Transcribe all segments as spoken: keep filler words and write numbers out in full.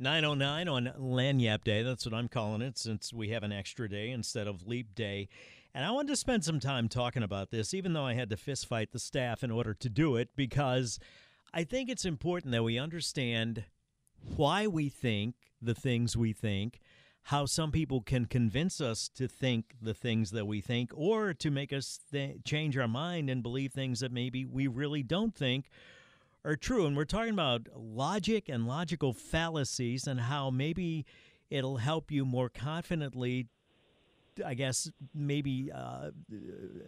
nine oh nine on Lanyap Day. That's what I'm calling it, since we have an extra day instead of leap day. And I wanted to spend some time talking about this, even though I had to fist fight the staff in order to do it, because I think it's important that we understand why we think the things we think, how some people can convince us to think the things that we think, or to make us th- change our mind and believe things that maybe we really don't think are true. And we're talking about logic and logical fallacies, and how maybe it'll help you more confidently, I guess, maybe uh,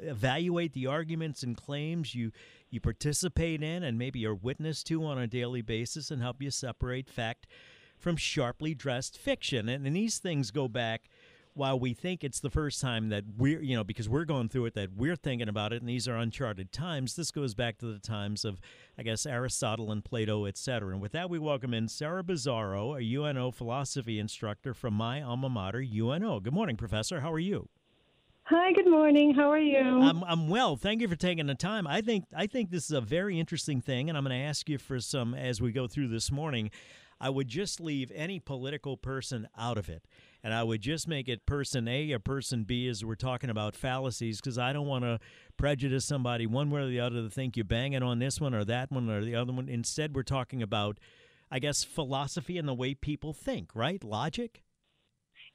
evaluate the arguments and claims you, you participate in and maybe are witness to on a daily basis, and help you separate fact from sharply dressed fiction. And, and these things go back, while we think it's the first time that we're, you know, because we're going through it, that we're thinking about it, and these are uncharted times. This goes back to the times of, I guess, Aristotle and Plato, et cetera. And with that, we welcome in Sara Bizarro, a U N O philosophy instructor from my alma mater, U N O. Good morning, Professor. How are you? Hi, good morning. How are you? I'm I'm well. Thank you for taking the time. I think I think this is a very interesting thing, and I'm going to ask you for some as we go through this morning. I would just leave any political person out of it, and I would just make it person A or person B as we're talking about fallacies, because I don't want to prejudice somebody one way or the other to think you're banging on this one or that one or the other one. Instead, we're talking about, I guess, philosophy and the way people think, right? Logic?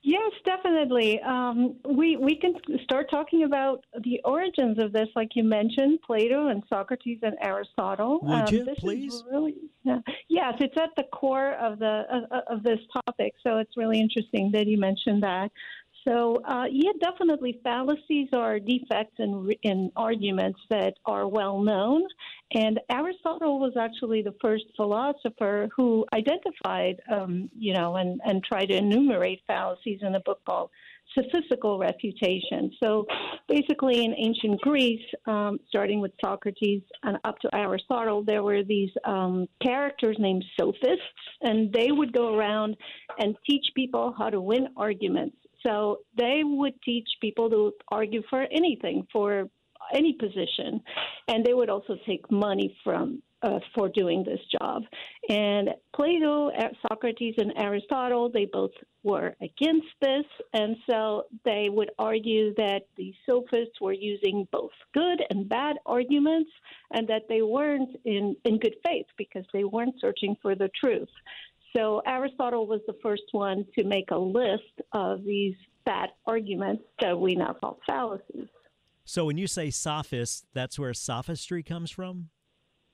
Yes, definitely. Um, we we can start talking about the origins of this, like you mentioned, Plato and Socrates and Aristotle. Would you, um, this please? Is really, yeah. Yes, it's at the core of the of, of this topic, so it's really interesting that you mentioned that. So, uh, yeah, definitely fallacies are defects in, in arguments that are well known. And Aristotle was actually the first philosopher who identified, um, you know, and, and tried to enumerate fallacies in a book called Sophistical Refutation. So basically in ancient Greece, um, starting with Socrates and up to Aristotle, there were these um, characters named sophists, and they would go around and teach people how to win arguments. So they would teach people to argue for anything, for any position, and they would also take money from uh, for doing this job. And Plato, Socrates, and Aristotle, they both were against this, and so they would argue that the sophists were using both good and bad arguments, and that they weren't in, in good faith because they weren't searching for the truth. So Aristotle was the first one to make a list of these bad arguments that we now call fallacies. So when you say sophist, that's where sophistry comes from?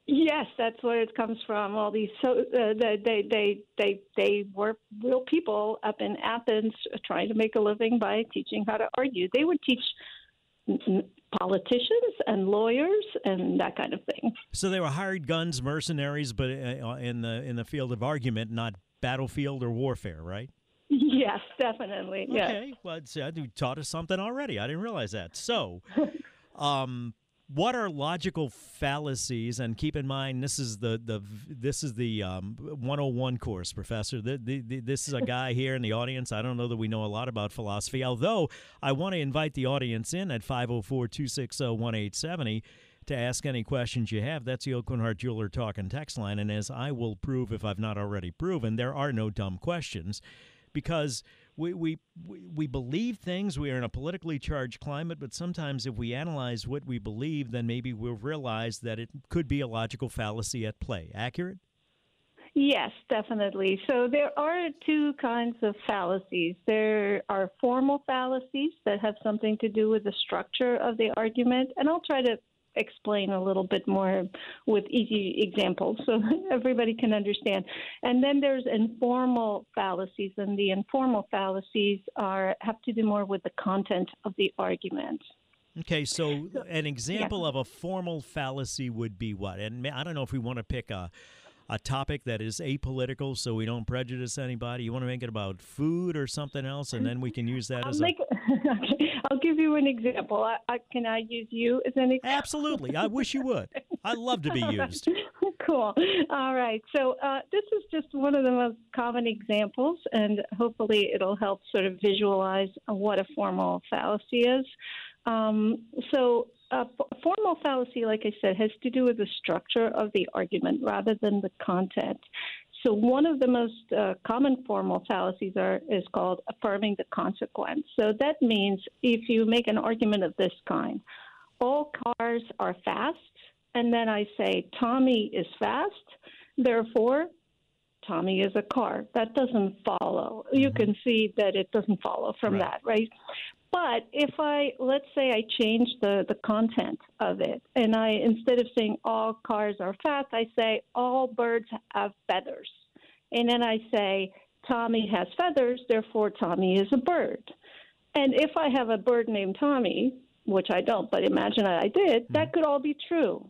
Yes, that's where it comes from. All these, so uh, they, they they they they were real people up in Athens trying to make a living by teaching how to argue. They would teach politicians and lawyers and that kind of thing. So they were hired guns, mercenaries, but in the in the field of argument, not battlefield or warfare, right? Yes, definitely. Yes. Okay, well, see, you taught us something already. I didn't realize that. So, um, what are logical fallacies? And keep in mind, this is the the this is the um, one oh one course, Professor. The, the, the, this is a guy here in the audience. I don't know that we know a lot about philosophy, although I want to invite the audience in at five oh four, two six oh, one eight seven oh to ask any questions you have. That's the Oakland Heart Jeweler Talk and Text Line. And as I will prove, if I've not already proven, there are no dumb questions. Because we, we we believe things, we are in a politically charged climate, but sometimes if we analyze what we believe, then maybe we'll realize that it could be a logical fallacy at play. Accurate? Yes, definitely. So there are two kinds of fallacies. There are formal fallacies that have something to do with the structure of the argument, and I'll try to explain a little bit more with easy examples so everybody can understand. And then there's informal fallacies, and the informal fallacies are have to do more with the content of the argument. Okay, so an example yeah. of a formal fallacy would be what? And I don't know if we want to pick a a topic that is apolitical so we don't prejudice anybody? You want to make it about food or something else, and then we can use that I'll as make, a... I'll give you an example. I, I, can I use you as an example? Absolutely. I wish you would. I'd love to be used. Cool. All right. So uh, this is just one of the most common examples, and hopefully it'll help sort of visualize what a formal fallacy is. Um, so a formal fallacy, like I said, has to do with the structure of the argument rather than the content. So one of the most uh, common formal fallacies are, is called affirming the consequence. So that means if you make an argument of this kind, all cars are fast, and then I say, Tommy is fast, therefore, Tommy is a car. That doesn't follow. Mm-hmm. You can see that it doesn't follow from right. that, right? But if I, let's say I change the, the content of it, and I, instead of saying all cars are fast, I say all birds have feathers. And then I say Tommy has feathers, therefore Tommy is a bird. And if I have a bird named Tommy, which I don't, but imagine I did, that could all be true.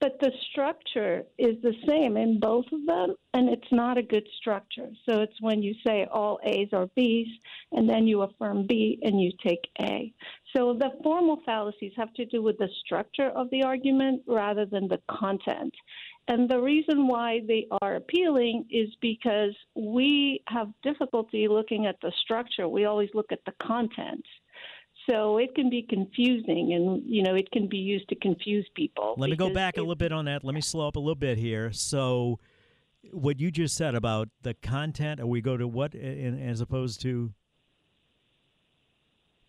But the structure is the same in both of them, and it's not a good structure. So it's when you say all A's are B's, and then you affirm B, and you take A. So the formal fallacies have to do with the structure of the argument rather than the content. And the reason why they are appealing is because we have difficulty looking at the structure. We always look at the content. So it can be confusing, and, you know, it can be used to confuse people. Let me go back a little bit on that. Let me slow up a little bit here. So what you just said about the content, or we go to what in, as opposed to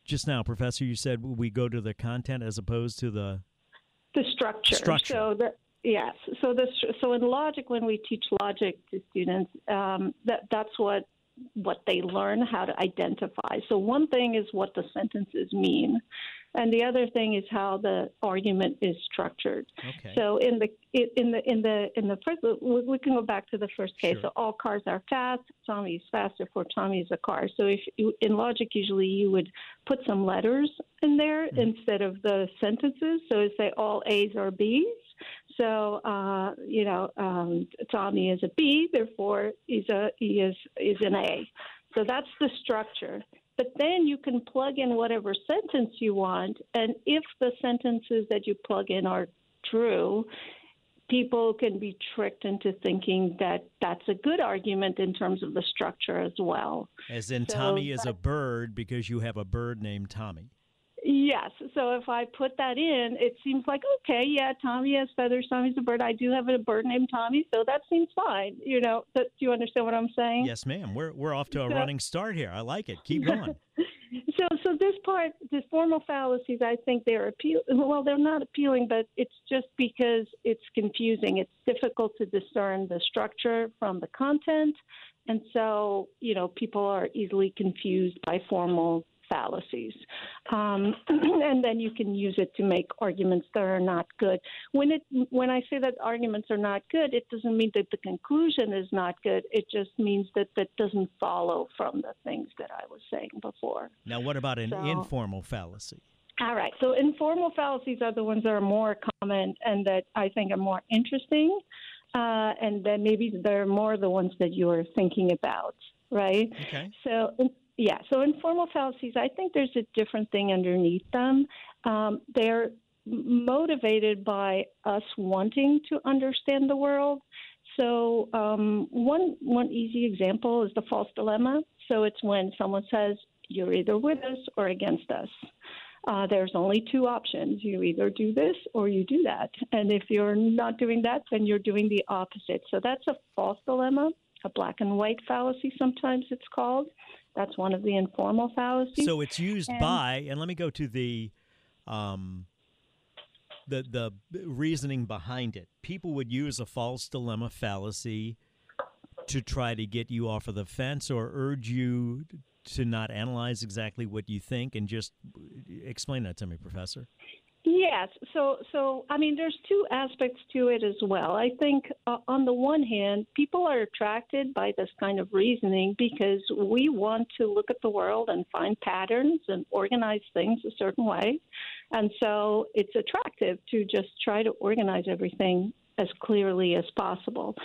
just now, Professor, you said we go to the content as opposed to the the structure. structure. So the Yes. So the, so in logic, when we teach logic to students, um, that that's what what they learn how to identify. So one thing is what the sentences mean, and the other thing is how the argument is structured. Okay. So in the in the in the in the first, we can go back to the first case. Sure. So all cars are fast. Tommy is fast, therefore Tommy is a car. So if you, in logic, usually you would put some letters in there mm-hmm. instead of the sentences. So say all A's are B's. So, uh, you know, um, Tommy is a B, therefore he's a, he is, is an A. So that's the structure. But then you can plug in whatever sentence you want, and if the sentences that you plug in are true, people can be tricked into thinking that that's a good argument in terms of the structure as well. As in so Tommy is a bird because you have a bird named Tommy. Yes. So if I put that in, it seems like, okay, yeah, Tommy has feathers. Tommy's a bird. I do have a bird named Tommy, so that seems fine. You know, do you understand what I'm saying? Yes, ma'am. We're we're off to a so, running start here. I like it. Keep going. so so this part, the formal fallacies, I think they're appeal. Well, they're not appealing, but it's just because it's confusing. It's difficult to discern the structure from the content, and so you know people are easily confused by formal fallacies. Um, and then you can use it to make arguments that are not good. When it when I say that arguments are not good, it doesn't mean that the conclusion is not good. It just means that that doesn't follow from the things that I was saying before. Now, what about an so, informal fallacy? All right. So informal fallacies are the ones that are more common and that I think are more interesting. Uh, and then maybe they're more the ones that you are thinking about, right? Okay. So in, Yeah, so informal fallacies, I think there's a different thing underneath them. Um, they're motivated by us wanting to understand the world. So um, one one easy example is the false dilemma. So it's when someone says, you're either with us or against us. Uh, there's only two options. You either do this or you do that. And if you're not doing that, then you're doing the opposite. So that's a false dilemma, a black and white fallacy sometimes it's called. That's one of the informal fallacies. So it's used and, by, and let me go to the, um, the the reasoning behind it. People would use a false dilemma fallacy to try to get you off of the fence or urge you to not analyze exactly what you think. And just explain that to me, Professor. Yes. So, so I mean, there's two aspects to it as well. I think uh, on the one hand, people are attracted by this kind of reasoning because we want to look at the world and find patterns and organize things a certain way. And so it's attractive to just try to organize everything as clearly as possible.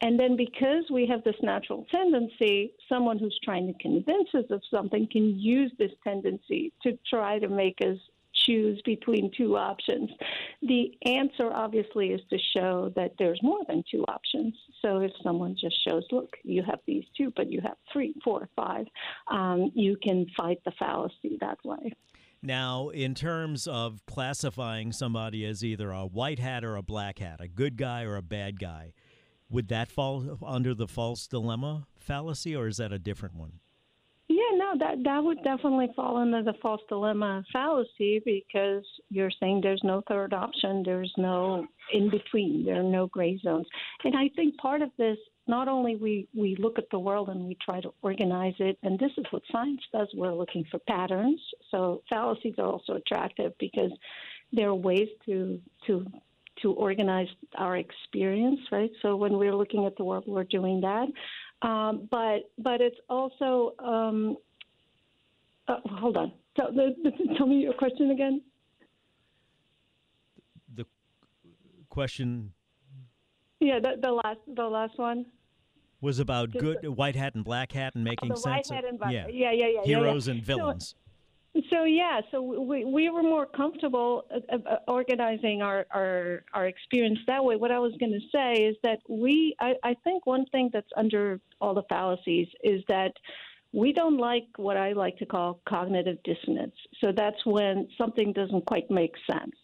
And then because we have this natural tendency, someone who's trying to convince us of something can use this tendency to try to make us choose between two options. The answer, obviously, is to show that there's more than two options. So if someone just shows, look, you have these two, but you have three, four, five, um, you can fight the fallacy that way. Now, in terms of classifying somebody as either a white hat or a black hat, a good guy or a bad guy, would that fall under the false dilemma fallacy, or is that a different one? Yeah, no, that, that would definitely fall under the false dilemma fallacy because you're saying there's no third option, there's no in between, there are no gray zones. And I think part of this, not only we, we look at the world and we try to organize it, and this is what science does, we're looking for patterns. So fallacies are also attractive because there are ways to to to organize our experience, right? So when we're looking at the world, we're doing that. Um, but but it's also um, – uh, hold on. Tell, the, the, tell me your question again. The question – Yeah, the, the last the last one. Was about good white hat and black hat and making oh, the sense. The white hat and black hat. Yeah. yeah, yeah, yeah. Heroes yeah, yeah. and villains. So, So, yeah, so we, we were more comfortable organizing our, our, our experience that way. What I was going to say is that we I, I think one thing that's under all the fallacies is that we don't like what I like to call cognitive dissonance. So that's when something doesn't quite make sense.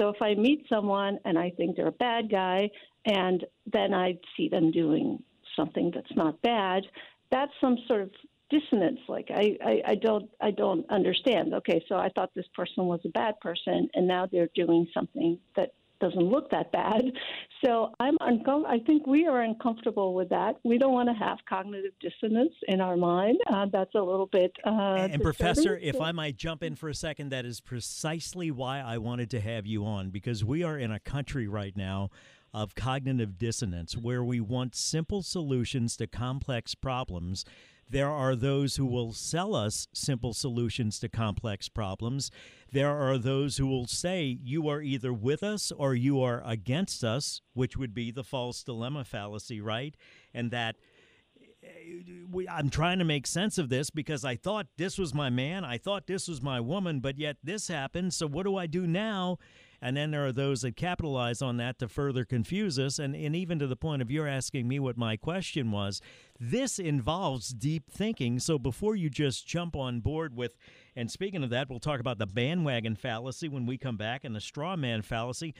So if I meet someone and I think they're a bad guy and then I see them doing something that's not bad, that's some sort of dissonance, like I, I, I don't I don't understand. Okay, so I thought this person was a bad person, and now they're doing something that doesn't look that bad. So I'm uncom- I think we are uncomfortable with that. We don't want to have cognitive dissonance in our mind. Uh, that's a little bit uh, And, and Professor, if I might jump in for a second, that is precisely why I wanted to have you on, because we are in a country right now of cognitive dissonance where we want simple solutions to complex problems. There are those who will sell us simple solutions to complex problems. There are those who will say, you are either with us or you are against us, which would be the false dilemma fallacy, right? And that we, I'm trying to make sense of this because I thought this was my man, I thought this was my woman, but yet this happened, so what do I do now? And then there are those that capitalize on that to further confuse us. And, and even to the point of you're asking me what my question was, this involves deep thinking. So before you just jump on board with, and speaking of that, we'll talk about the bandwagon fallacy when we come back and the straw man fallacy.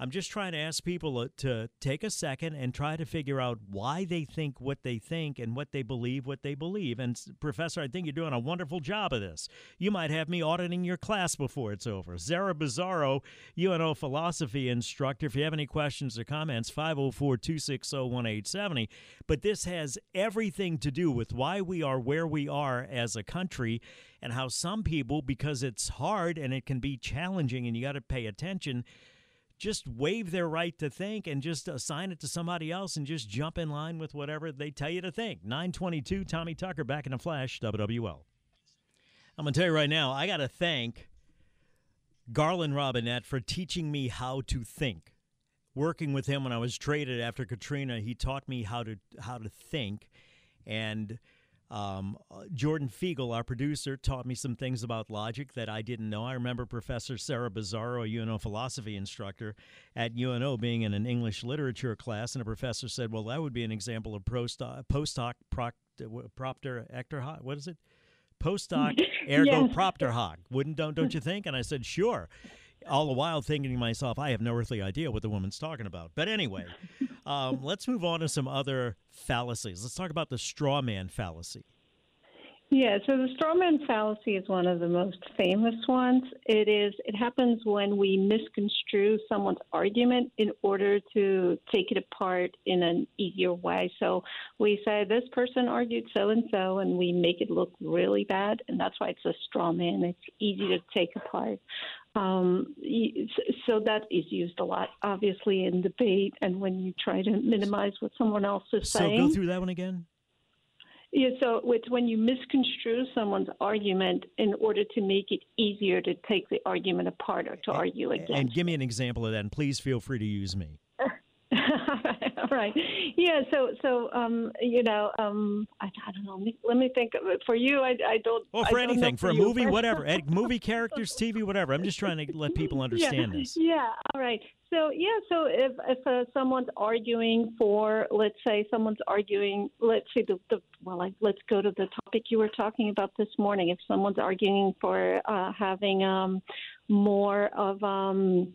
I'm just trying to ask people to take a second and try to figure out why they think what they think and what they believe what they believe. And, Professor, I think you're doing a wonderful job of this. You might have me auditing your class before it's over. Sara Bizarro, U N O philosophy instructor. If you have any questions or comments, five oh four, two six oh, one eight seven oh. But this has everything to do with why we are where we are as a country and how some people, because it's hard and it can be challenging and you got to pay attention, just waive their right to think and just assign it to somebody else and just jump in line with whatever they tell you to think. nine twenty-two, Tommy Tucker, back in a flash, W W L. I'm going to tell you right now, I got to thank Garland Robinette for teaching me how to think. Working with him when I was traded after Katrina, he taught me how to how to think. And um, Jordan Fiegel, our producer, taught me some things about logic that I didn't know. I remember Professor Sara Bizarro, a U N O philosophy instructor at U N O, being in an English literature class, and a professor said, well, that would be an example of postdoc, postdoc proct, propter, ector, what is it? Postdoc ergo yes. propter hoc, wouldn't, don't, don't you think? And I said, sure. All the while thinking to myself, I have no earthly idea what the woman's talking about. But anyway, um, let's move on to some other fallacies. Let's talk about the straw man fallacy. Yeah, so the straw man fallacy is one of the most famous ones. It is. It happens when we misconstrue someone's argument in order to take it apart in an easier way. So we say, this person argued so-and-so, and we make it look really bad, and that's why it's a straw man. It's easy to take apart. Um, so that is used a lot, obviously, in debate and when you try to minimize what someone else is so saying. So go through that one again. Yeah, so it's when you misconstrue someone's argument in order to make it easier to take the argument apart or to and, argue against. And give me an example of that, and please feel free to use me. Right. Yeah. So, so um, you know, um, I, I don't know. Let me, let me think. For you, I, I don't. Well, for don't anything, for, for a you. movie, whatever, movie characters, T V, whatever. I'm just trying to let people understand yeah. this. Yeah. All right. So yeah. So if if uh, someone's arguing for, let's say, someone's arguing, let's see, the, the well, I, let's go to the topic you were talking about this morning. If someone's arguing for uh, having um, more of um.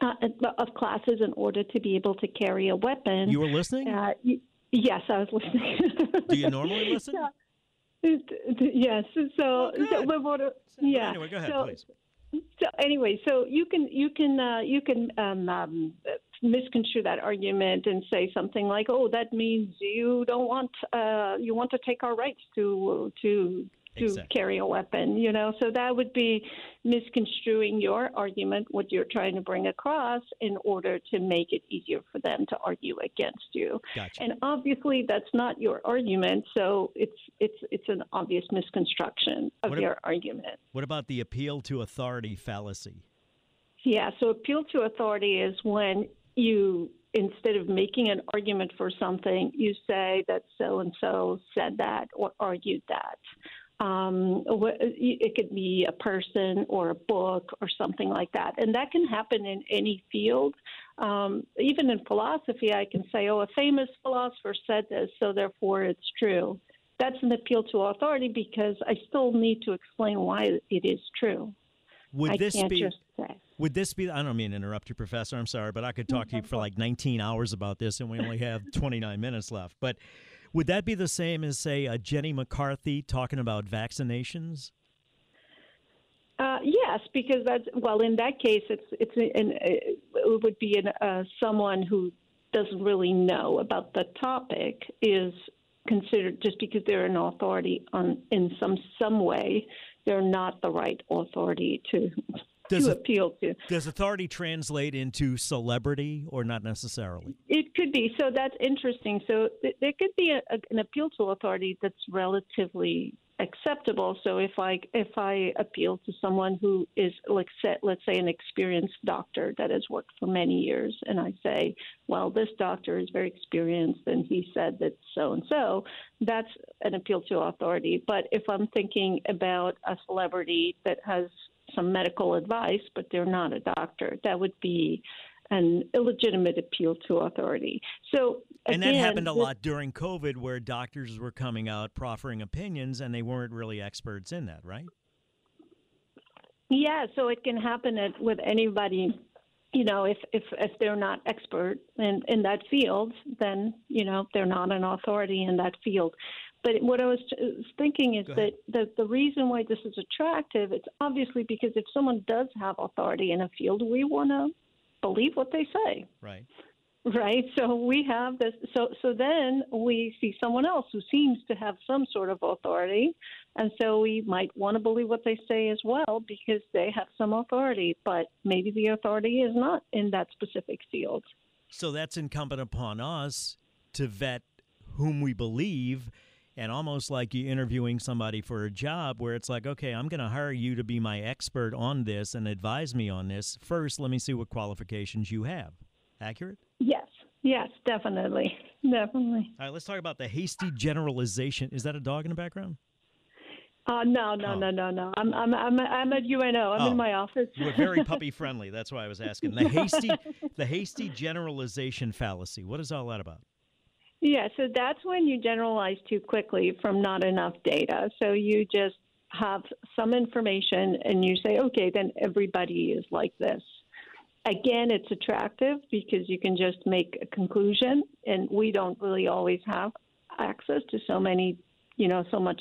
Uh, of classes in order to be able to carry a weapon. You were listening? Uh, y- yes, I was listening. Do you normally listen? Yeah. It, it, yes. So, so, so yeah. Anyway, go ahead, so, please. So anyway, so you can you can uh, you can um, um, misconstrue that argument and say something like, "Oh, that means you don't want uh, you want to take our rights to to." to exactly. carry a weapon, you know, so that would be misconstruing your argument, what you're trying to bring across in order to make it easier for them to argue against you. Gotcha. And obviously that's not your argument. So it's it's it's an obvious misconstruction of what your ab- argument. What about the appeal to authority fallacy? Yeah. So appeal to authority is when you, instead of making an argument for something, you say that so-and-so said that or argued that. Um, it could be a person or a book or something like that. And that can happen in any field. Um, even in philosophy, I can say, oh, a famous philosopher said this, so therefore it's true. That's an appeal to authority because I still need to explain why it is true. Would I this can't be, just say. Would this be, I don't mean to interrupt you, Professor, I'm sorry, but I could talk to you for like nineteen hours about this and we only have twenty-nine minutes left. But would that be the same as, say, uh, Jenny McCarthy talking about vaccinations? Uh, yes, because that's, well, in that case, it's it's an, it would be an, uh, someone who doesn't really know about the topic is considered, just because they're an authority on in some some way, they're not the right authority to, does to a, appeal to. Does authority translate into celebrity or not necessarily? It could be. So that's interesting. So th- there could be a, a, an appeal to authority that's relatively acceptable. So if I if I appeal to someone who is, let's say, let's say an experienced doctor that has worked for many years, and I say, well, this doctor is very experienced, and he said that so-and-so, that's an appeal to authority. But if I'm thinking about a celebrity that has some medical advice, but they're not a doctor, that would be an illegitimate appeal to authority. So again, and that happened a lot during COVID where doctors were coming out proffering opinions and they weren't really experts in that, right? Yeah, so it can happen at, with anybody, you know, if, if, if they're not expert in, in that field, then, you know, they're not an authority in that field. But what I was thinking is that the, the reason why this is attractive, it's obviously because if someone does have authority in a field, we want to believe what they say. Right. Right. So we have this. So, so then we see someone else who seems to have some sort of authority. And so we might want to believe what they say as well because they have some authority. But maybe the authority is not in that specific field. So that's incumbent upon us to vet whom we believe. And almost like you interviewing somebody for a job where it's like, okay, I'm going to hire you to be my expert on this and advise me on this. First, let me see what qualifications you have. Accurate? Yes. Yes, definitely. Definitely. All right, let's talk about the hasty generalization. Is that a dog in the background? Uh, no, no, oh. no, no, no. I'm, I'm, I'm, I'm at U N O. I'm oh. in my office. You were very puppy friendly. That's why I was asking. The hasty, the hasty generalization fallacy. What is all that about? Yeah, so that's when you generalize too quickly from not enough data. So you just have some information and you say, okay, then everybody is like this. Again, it's attractive because you can just make a conclusion, and we don't really always have access to so many, you know, so much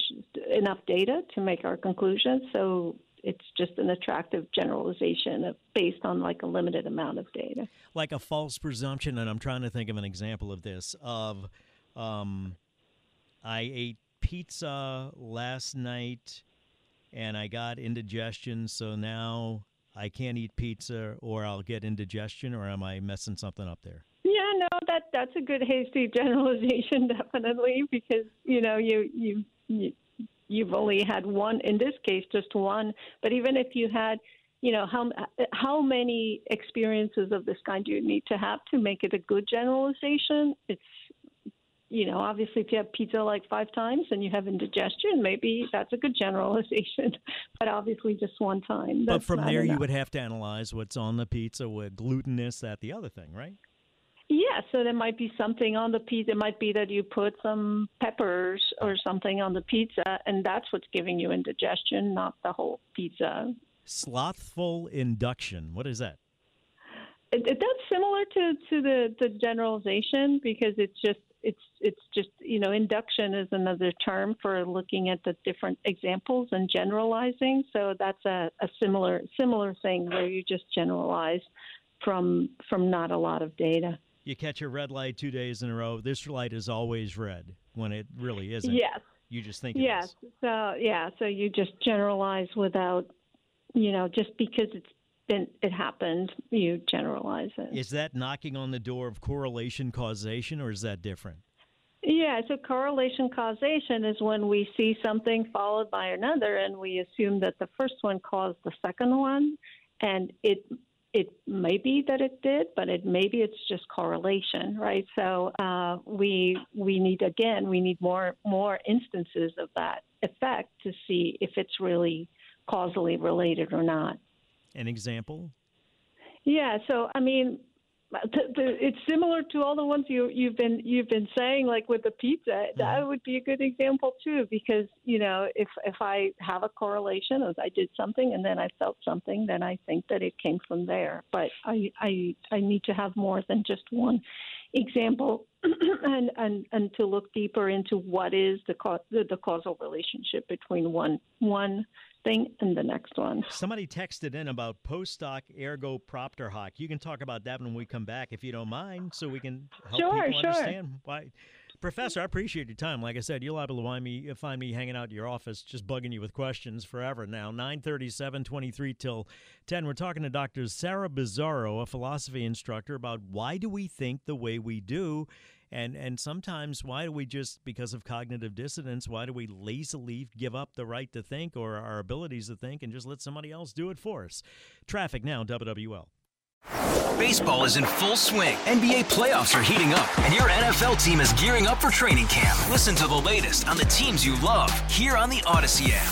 enough data to make our conclusions. So it's just an attractive generalization based on like a limited amount of data. Like a false presumption, and I'm trying to think of an example of this, of um, I ate pizza last night and I got indigestion, so now I can't eat pizza or I'll get indigestion, or am I messing something up there? Yeah, no, that that's a good hasty generalization, definitely, because, you know, you you... you You've only had one, in this case, just one. But even if you had you know, how how many experiences of this kind do you need to have to make it a good generalization? It's, you know, obviously if you have pizza like five times and you have indigestion, maybe that's a good generalization, but obviously just one time. But from there enough. You would have to analyze what's on the pizza with glutenous, that the other thing, right? Yeah, so there might be something on the pizza. It might be that you put some peppers or something on the pizza, and that's what's giving you indigestion, not the whole pizza. Slothful induction. What is that? It, it, that's similar to, to the, the generalization because it's just it's it's just you know induction is another term for looking at the different examples and generalizing. So that's a, a similar similar thing where you just generalize from from not a lot of data. You catch a red light two days in a row. This light is always red when it really isn't. Yes. You just think it yes. is. Yes. So yeah. So you just generalize without. You know, just because it's been, it happened, you generalize it. Is that knocking on the door of correlation causation, or is that different? Yeah, so correlation causation is when we see something followed by another, and we assume that the first one caused the second one, and it it may be that it did, but it maybe it's just correlation, right? So uh, we we need again, we need more more instances of that effect to see if it's really causally related or not. An example? Yeah, so I mean, the, the, it's similar to all the ones you, you've been you've been saying, like with the pizza. Mm-hmm. That would be a good example too, because you know, if if I have a correlation, as I did something and then I felt something, then I think that it came from there. But I I, I need to have more than just one example, and, and and to look deeper into what is the ca- the, the causal relationship between one one. thing and the next one. Somebody texted in about postdoc ergo-propter hoc. You can talk about that when we come back, if you don't mind, so we can help sure, people sure. understand why. Professor, I appreciate your time. Like I said, you'll have to find me, find me hanging out at your office, just bugging you with questions forever now. nine thirty-seven, twenty-three till ten. We're talking to Doctor Sara Bizarro, a philosophy instructor, about why do we think the way we do, and and sometimes why do we just, because of cognitive dissonance, why do we lazily give up the right to think or our abilities to think and just let somebody else do it for us? Traffic now, W W L. Baseball is in full swing. N B A playoffs are heating up, and your N F L team is gearing up for training camp. Listen to the latest on the teams you love here on the Odyssey app.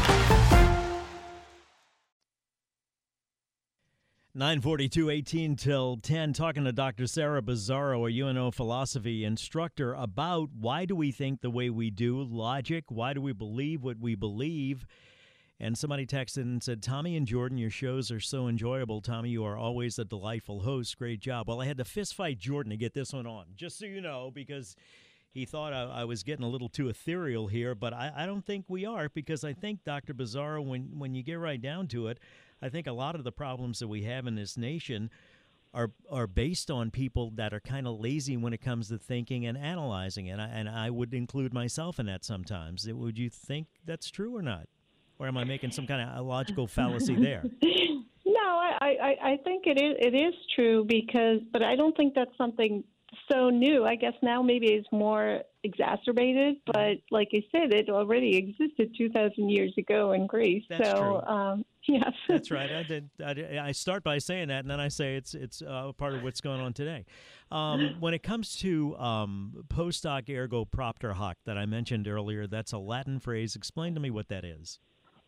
nine forty-two, eighteen till ten, talking to Doctor Sara Bizarro, a U N O philosophy instructor, about why do we think the way we do, logic, why do we believe what we believe. And somebody texted and said, Tommy and Jordan, your shows are so enjoyable. Tommy, you are always a delightful host. Great job. Well, I had to fist fight Jordan to get this one on, just so you know, because he thought I, I was getting a little too ethereal here, but I, I don't think we are, because I think, Doctor Bizarro, when, when you get right down to it, I think a lot of the problems that we have in this nation are are based on people that are kind of lazy when it comes to thinking and analyzing, and I, and I would include myself in that sometimes. Would you think that's true or not? Or am I making some kind of logical fallacy there? No, I, I, I think it is it is true, because, but I don't think that's something so new. I guess now maybe it's more exacerbated, but like I said, it already existed two thousand years ago in Greece. That's so, true. Um, yes. That's right. I did, I did. I start by saying that, and then I say it's it's uh, part of what's going on today. Um, when it comes to um, postdoc ergo propter hoc that I mentioned earlier, that's a Latin phrase. Explain to me what that is.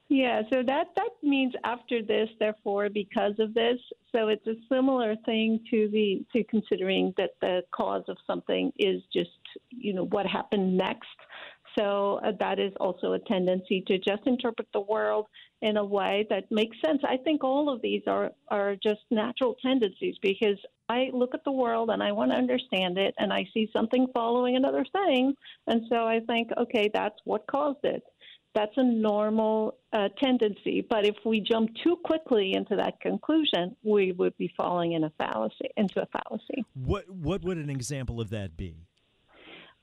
Yeah, so that, that means after this, therefore, because of this. So it's a similar thing to the to considering that the cause of something is just, you know, what happened next. So uh, that is also a tendency to just interpret the world in a way that makes sense. I think all of these are, are just natural tendencies, because I look at the world and I want to understand it, and I see something following another thing. And so I think, okay, that's what caused it. That's a normal uh, tendency. But if we jump too quickly into that conclusion, we would be falling in a fallacy, into a fallacy. What What would an example of that be?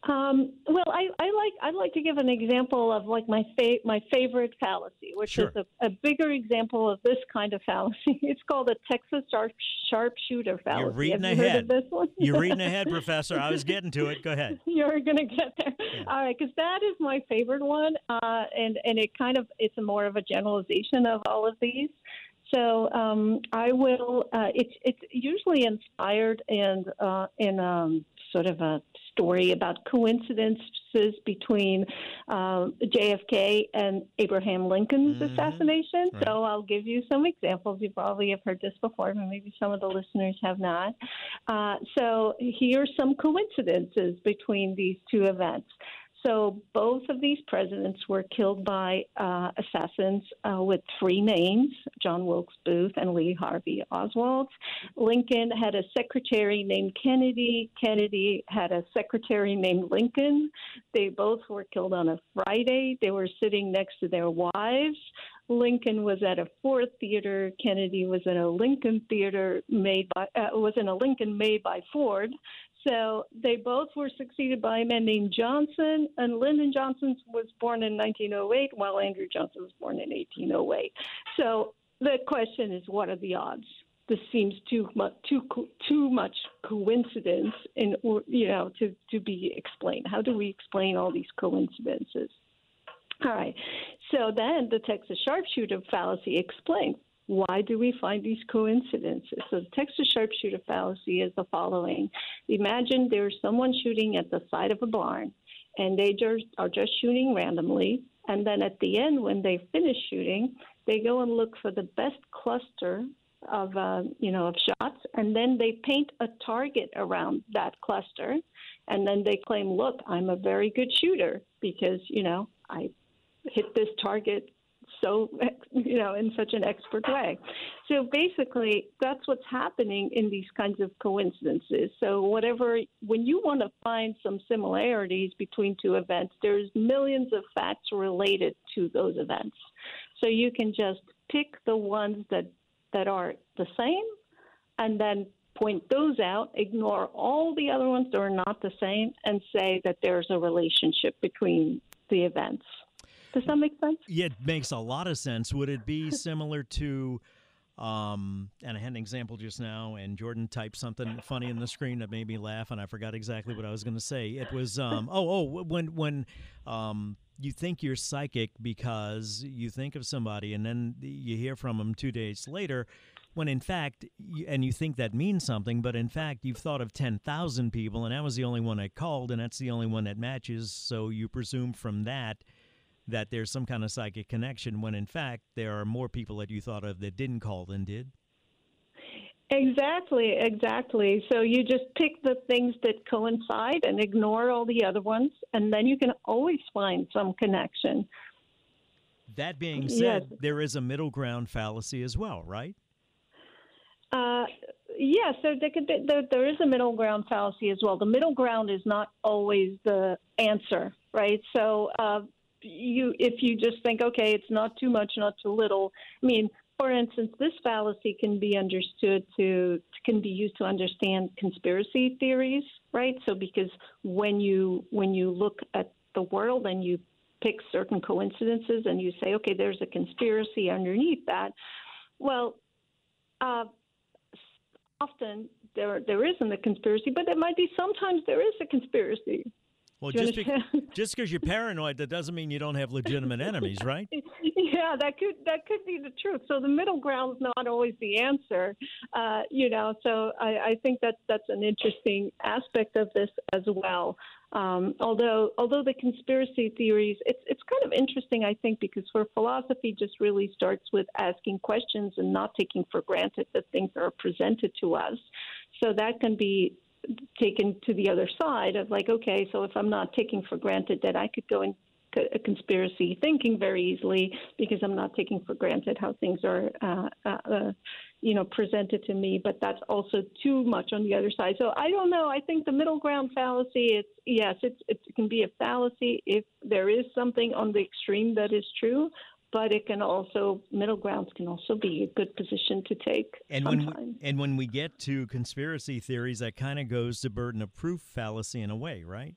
Um, well, I, I like I'd like to give an example of like my fa- my favorite fallacy, which sure. is a, a bigger example of this kind of fallacy. It's called a Texas sharp sharpshooter fallacy. You're reading Have you ahead. Heard of this one? You're reading ahead, Professor. I was getting to it. Go ahead. You're going to get there. Yeah. All right, because that is my favorite one, uh, and and it kind of it's a more of a generalization of all of these. So um, I will. Uh, it's it's usually inspired and uh, in um, sort of a story about coincidences between uh, J F K and Abraham Lincoln's mm-hmm. assassination. Right. So I'll give you some examples. You probably have heard this before, but maybe some of the listeners have not. Uh, so here are some coincidences between these two events. So both of these presidents were killed by uh, assassins uh, with three names, John Wilkes Booth and Lee Harvey Oswald. Lincoln had a secretary named Kennedy. Kennedy had a secretary named Lincoln. They both were killed on a Friday. They were sitting next to their wives. Lincoln was at a Ford theater. Kennedy was at a Lincoln theater made by uh, was in a Lincoln made by Ford. So they both were succeeded by a man named Johnson, and Lyndon Johnson was born in nineteen oh eight, while Andrew Johnson was born in eighteen oh eight. So the question is, what are the odds? This seems too much, too too much coincidence, in you know, to, to be explained. How do we explain all these coincidences? All right. So then the Texas sharpshooter fallacy explains. Why do we find these coincidences? So the Texas sharpshooter fallacy is the following. Imagine there's someone shooting at the side of a barn, and they just are just shooting randomly. And then at the end, when they finish shooting, they go and look for the best cluster of, uh, you know, of shots, and then they paint a target around that cluster. And then they claim, look, I'm a very good shooter because, you know, I hit this target so, you know, in such an expert way. So basically, that's what's happening in these kinds of coincidences. So whatever, when you want to find some similarities between two events, there's millions of facts related to those events. So you can just pick the ones that, that are the same and then point those out, ignore all the other ones that are not the same, and say that there's a relationship between the events. Does that make sense? Yeah, it makes a lot of sense. Would it be similar to, um, and I had an example just now, and Jordan typed something funny in the screen that made me laugh, and I forgot exactly what I was going to say. It was, um, oh, oh, when when um, you think you're psychic because you think of somebody, and then you hear from them two days later, when in fact, and you think that means something, but in fact, you've thought of ten thousand people, and that was the only one I called, and that's the only one that matches, so you presume from that that there's some kind of psychic connection when, in fact, there are more people that you thought of that didn't call than did? Exactly, exactly. So you just pick the things that coincide and ignore all the other ones, and then you can always find some connection. That being said, yes. There is a middle ground fallacy as well, right? Uh, yeah, so there, could be, there, there is a middle ground fallacy as well. The middle ground is not always the answer, right? So uh You, if you just think, okay, it's not too much, not too little. I mean, for instance, this fallacy can be understood to can be used to understand conspiracy theories, right? So because when you when you look at the world and you pick certain coincidences and you say, okay, there's a conspiracy underneath that, well, uh, often there there isn't a conspiracy, but it might be sometimes there is a conspiracy. Well, just be, just because you're paranoid, that doesn't mean you don't have legitimate enemies, right? Yeah, that could that could be the truth. So the middle ground is not always the answer, uh, you know. So I, I think that that's an interesting aspect of this as well. Um, although although the conspiracy theories, it's it's kind of interesting, I think, because for philosophy, just really starts with asking questions and not taking for granted that things are presented to us. So that can be taken to the other side of like, okay, so if I'm not taking for granted that I could go in a conspiracy thinking very easily because I'm not taking for granted how things are, uh, uh, you know, presented to me, but that's also too much on the other side. So I don't know. I think the middle ground fallacy, it's yes, it's, it can be a fallacy if there is something on the extreme that is true, but it can also, middle grounds can also be a good position to take and sometimes. When, and when we get to conspiracy theories, that kind of goes to burden of proof fallacy in a way, right?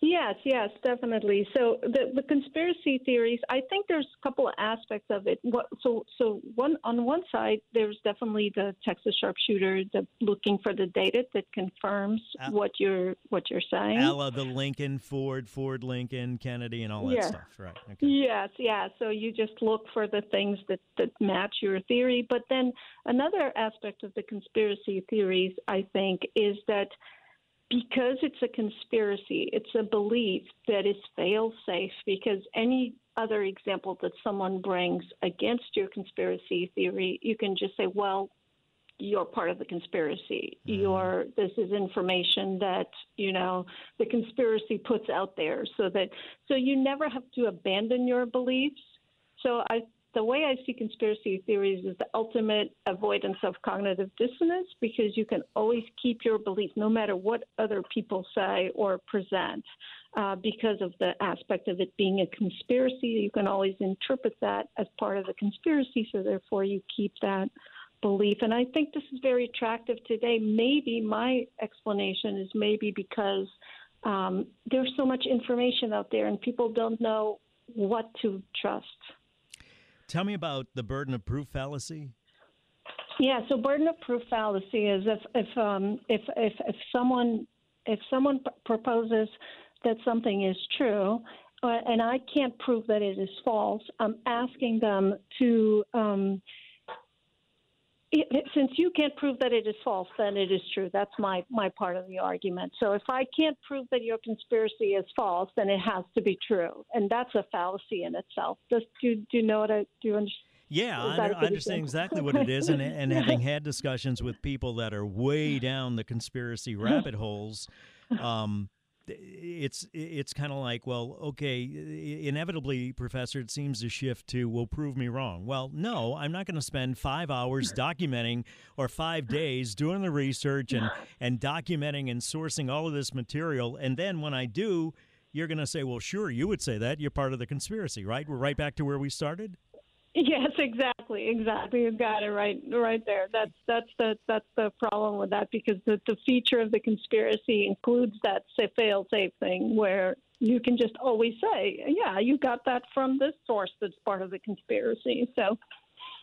Yes, yes, definitely. So the, the conspiracy theories, I think there's a couple of aspects of it. What, so so one on one side, there's definitely the Texas sharpshooter, the looking for the data that confirms uh, what you're what you're saying. A la the Lincoln, Ford, Ford, Lincoln, Kennedy, and all that yeah. stuff, right? Okay. Yes, yeah. So you just look for the things that, that match your theory. But then another aspect of the conspiracy theories, I think, is that because it's a conspiracy, it's a belief that is fail-safe, because any other example that someone brings against your conspiracy theory, you can just say, well, you're part of the conspiracy. Mm-hmm. You're, this is information that, you know, the conspiracy puts out there. So that, so you never have to abandon your beliefs. So I The way I see conspiracy theories is the ultimate avoidance of cognitive dissonance, because you can always keep your belief no matter what other people say or present, uh, because of the aspect of it being a conspiracy. You can always interpret that as part of the conspiracy, so therefore you keep that belief. And I think this is very attractive today. Maybe my explanation is maybe because um, there's so much information out there and people don't know what to trust. Tell me about the burden of proof fallacy. Yeah, so burden of proof fallacy is if if um, if, if if someone if someone p- proposes that something is true, uh, and I can't prove that it is false, I'm asking them to. Um, It, since you can't prove that it is false, then it is true. That's my, my part of the argument. So if I can't prove that your conspiracy is false, then it has to be true, and that's a fallacy in itself. Does, do, do you know what I do? You understand? Yeah, I, I understand exactly what it is, and, and having had discussions with people that are way down the conspiracy rabbit holes, um, it's it's kind of like, well, okay, inevitably, Professor, it seems to shift to, well, prove me wrong. Well, no, I'm not going to spend five hours documenting or five days doing the research and, and documenting and sourcing all of this material. And then when I do, you're going to say, well, sure, you would say that. You're part of the conspiracy, right? We're right back to where we started? Yes, exactly, exactly. You've got it right, right there. That's that's the that's the problem with that, because the, the feature of the conspiracy includes that fail-safe thing, where you can just always say, "Yeah, you got that from this source. That's part of the conspiracy." So,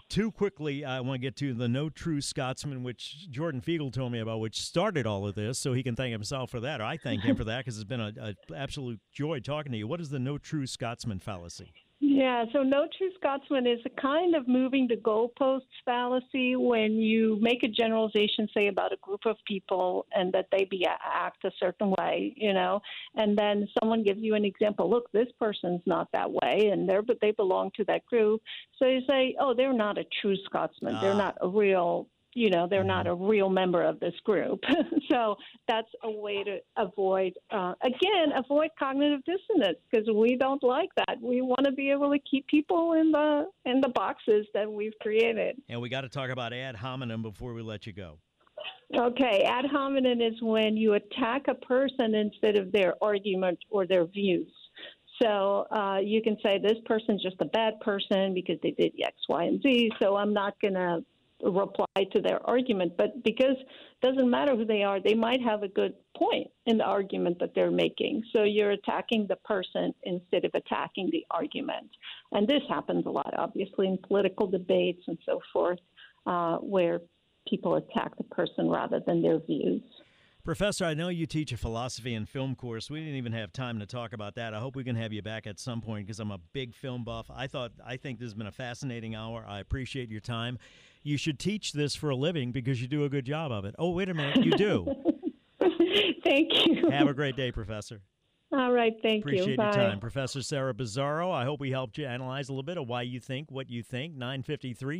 too quickly, I want to get to the "No True Scotsman," which Jordan Fiegel told me about, which started all of this. So he can thank himself for that, or I thank him for that, because it's been an absolute joy talking to you. What is the "No True Scotsman" fallacy? Yeah, so No True Scotsman is a kind of moving the goalposts fallacy, when you make a generalization, say, about a group of people and that they be act a certain way, you know, and then someone gives you an example. Look, this person's not that way, and they're but they belong to that group. So you say, oh, they're not a true Scotsman. Ah. They're not a real, you know, they're not a real member of this group. So that's a way to avoid, uh, again, avoid cognitive dissonance, because we don't like that. We want to be able to keep people in the in the boxes that we've created. And we got to talk about ad hominem before we let you go. Okay, ad hominem is when you attack a person instead of their argument or their views. So uh, you can say, this person's just a bad person because they did X, Y, and Z, so I'm not going to reply to their argument. But because it doesn't matter who they are, they might have a good point in the argument that they're making. So you're attacking the person instead of attacking the argument. And this happens a lot, obviously, in political debates and so forth, uh, where people attack the person rather than their views. Professor, I know you teach a philosophy and film course. We didn't even have time to talk about that. I hope we can have you back at some point, because I'm a big film buff. I thought I think this has been a fascinating hour. I appreciate your time. You should teach this for a living, because you do a good job of it. Oh, wait a minute. You do. Thank you. Have a great day, Professor. All right. Thank Appreciate you. Appreciate your time. Professor Sara Bizarro, I hope we helped you analyze a little bit of why you think what you think. nine fifty-three.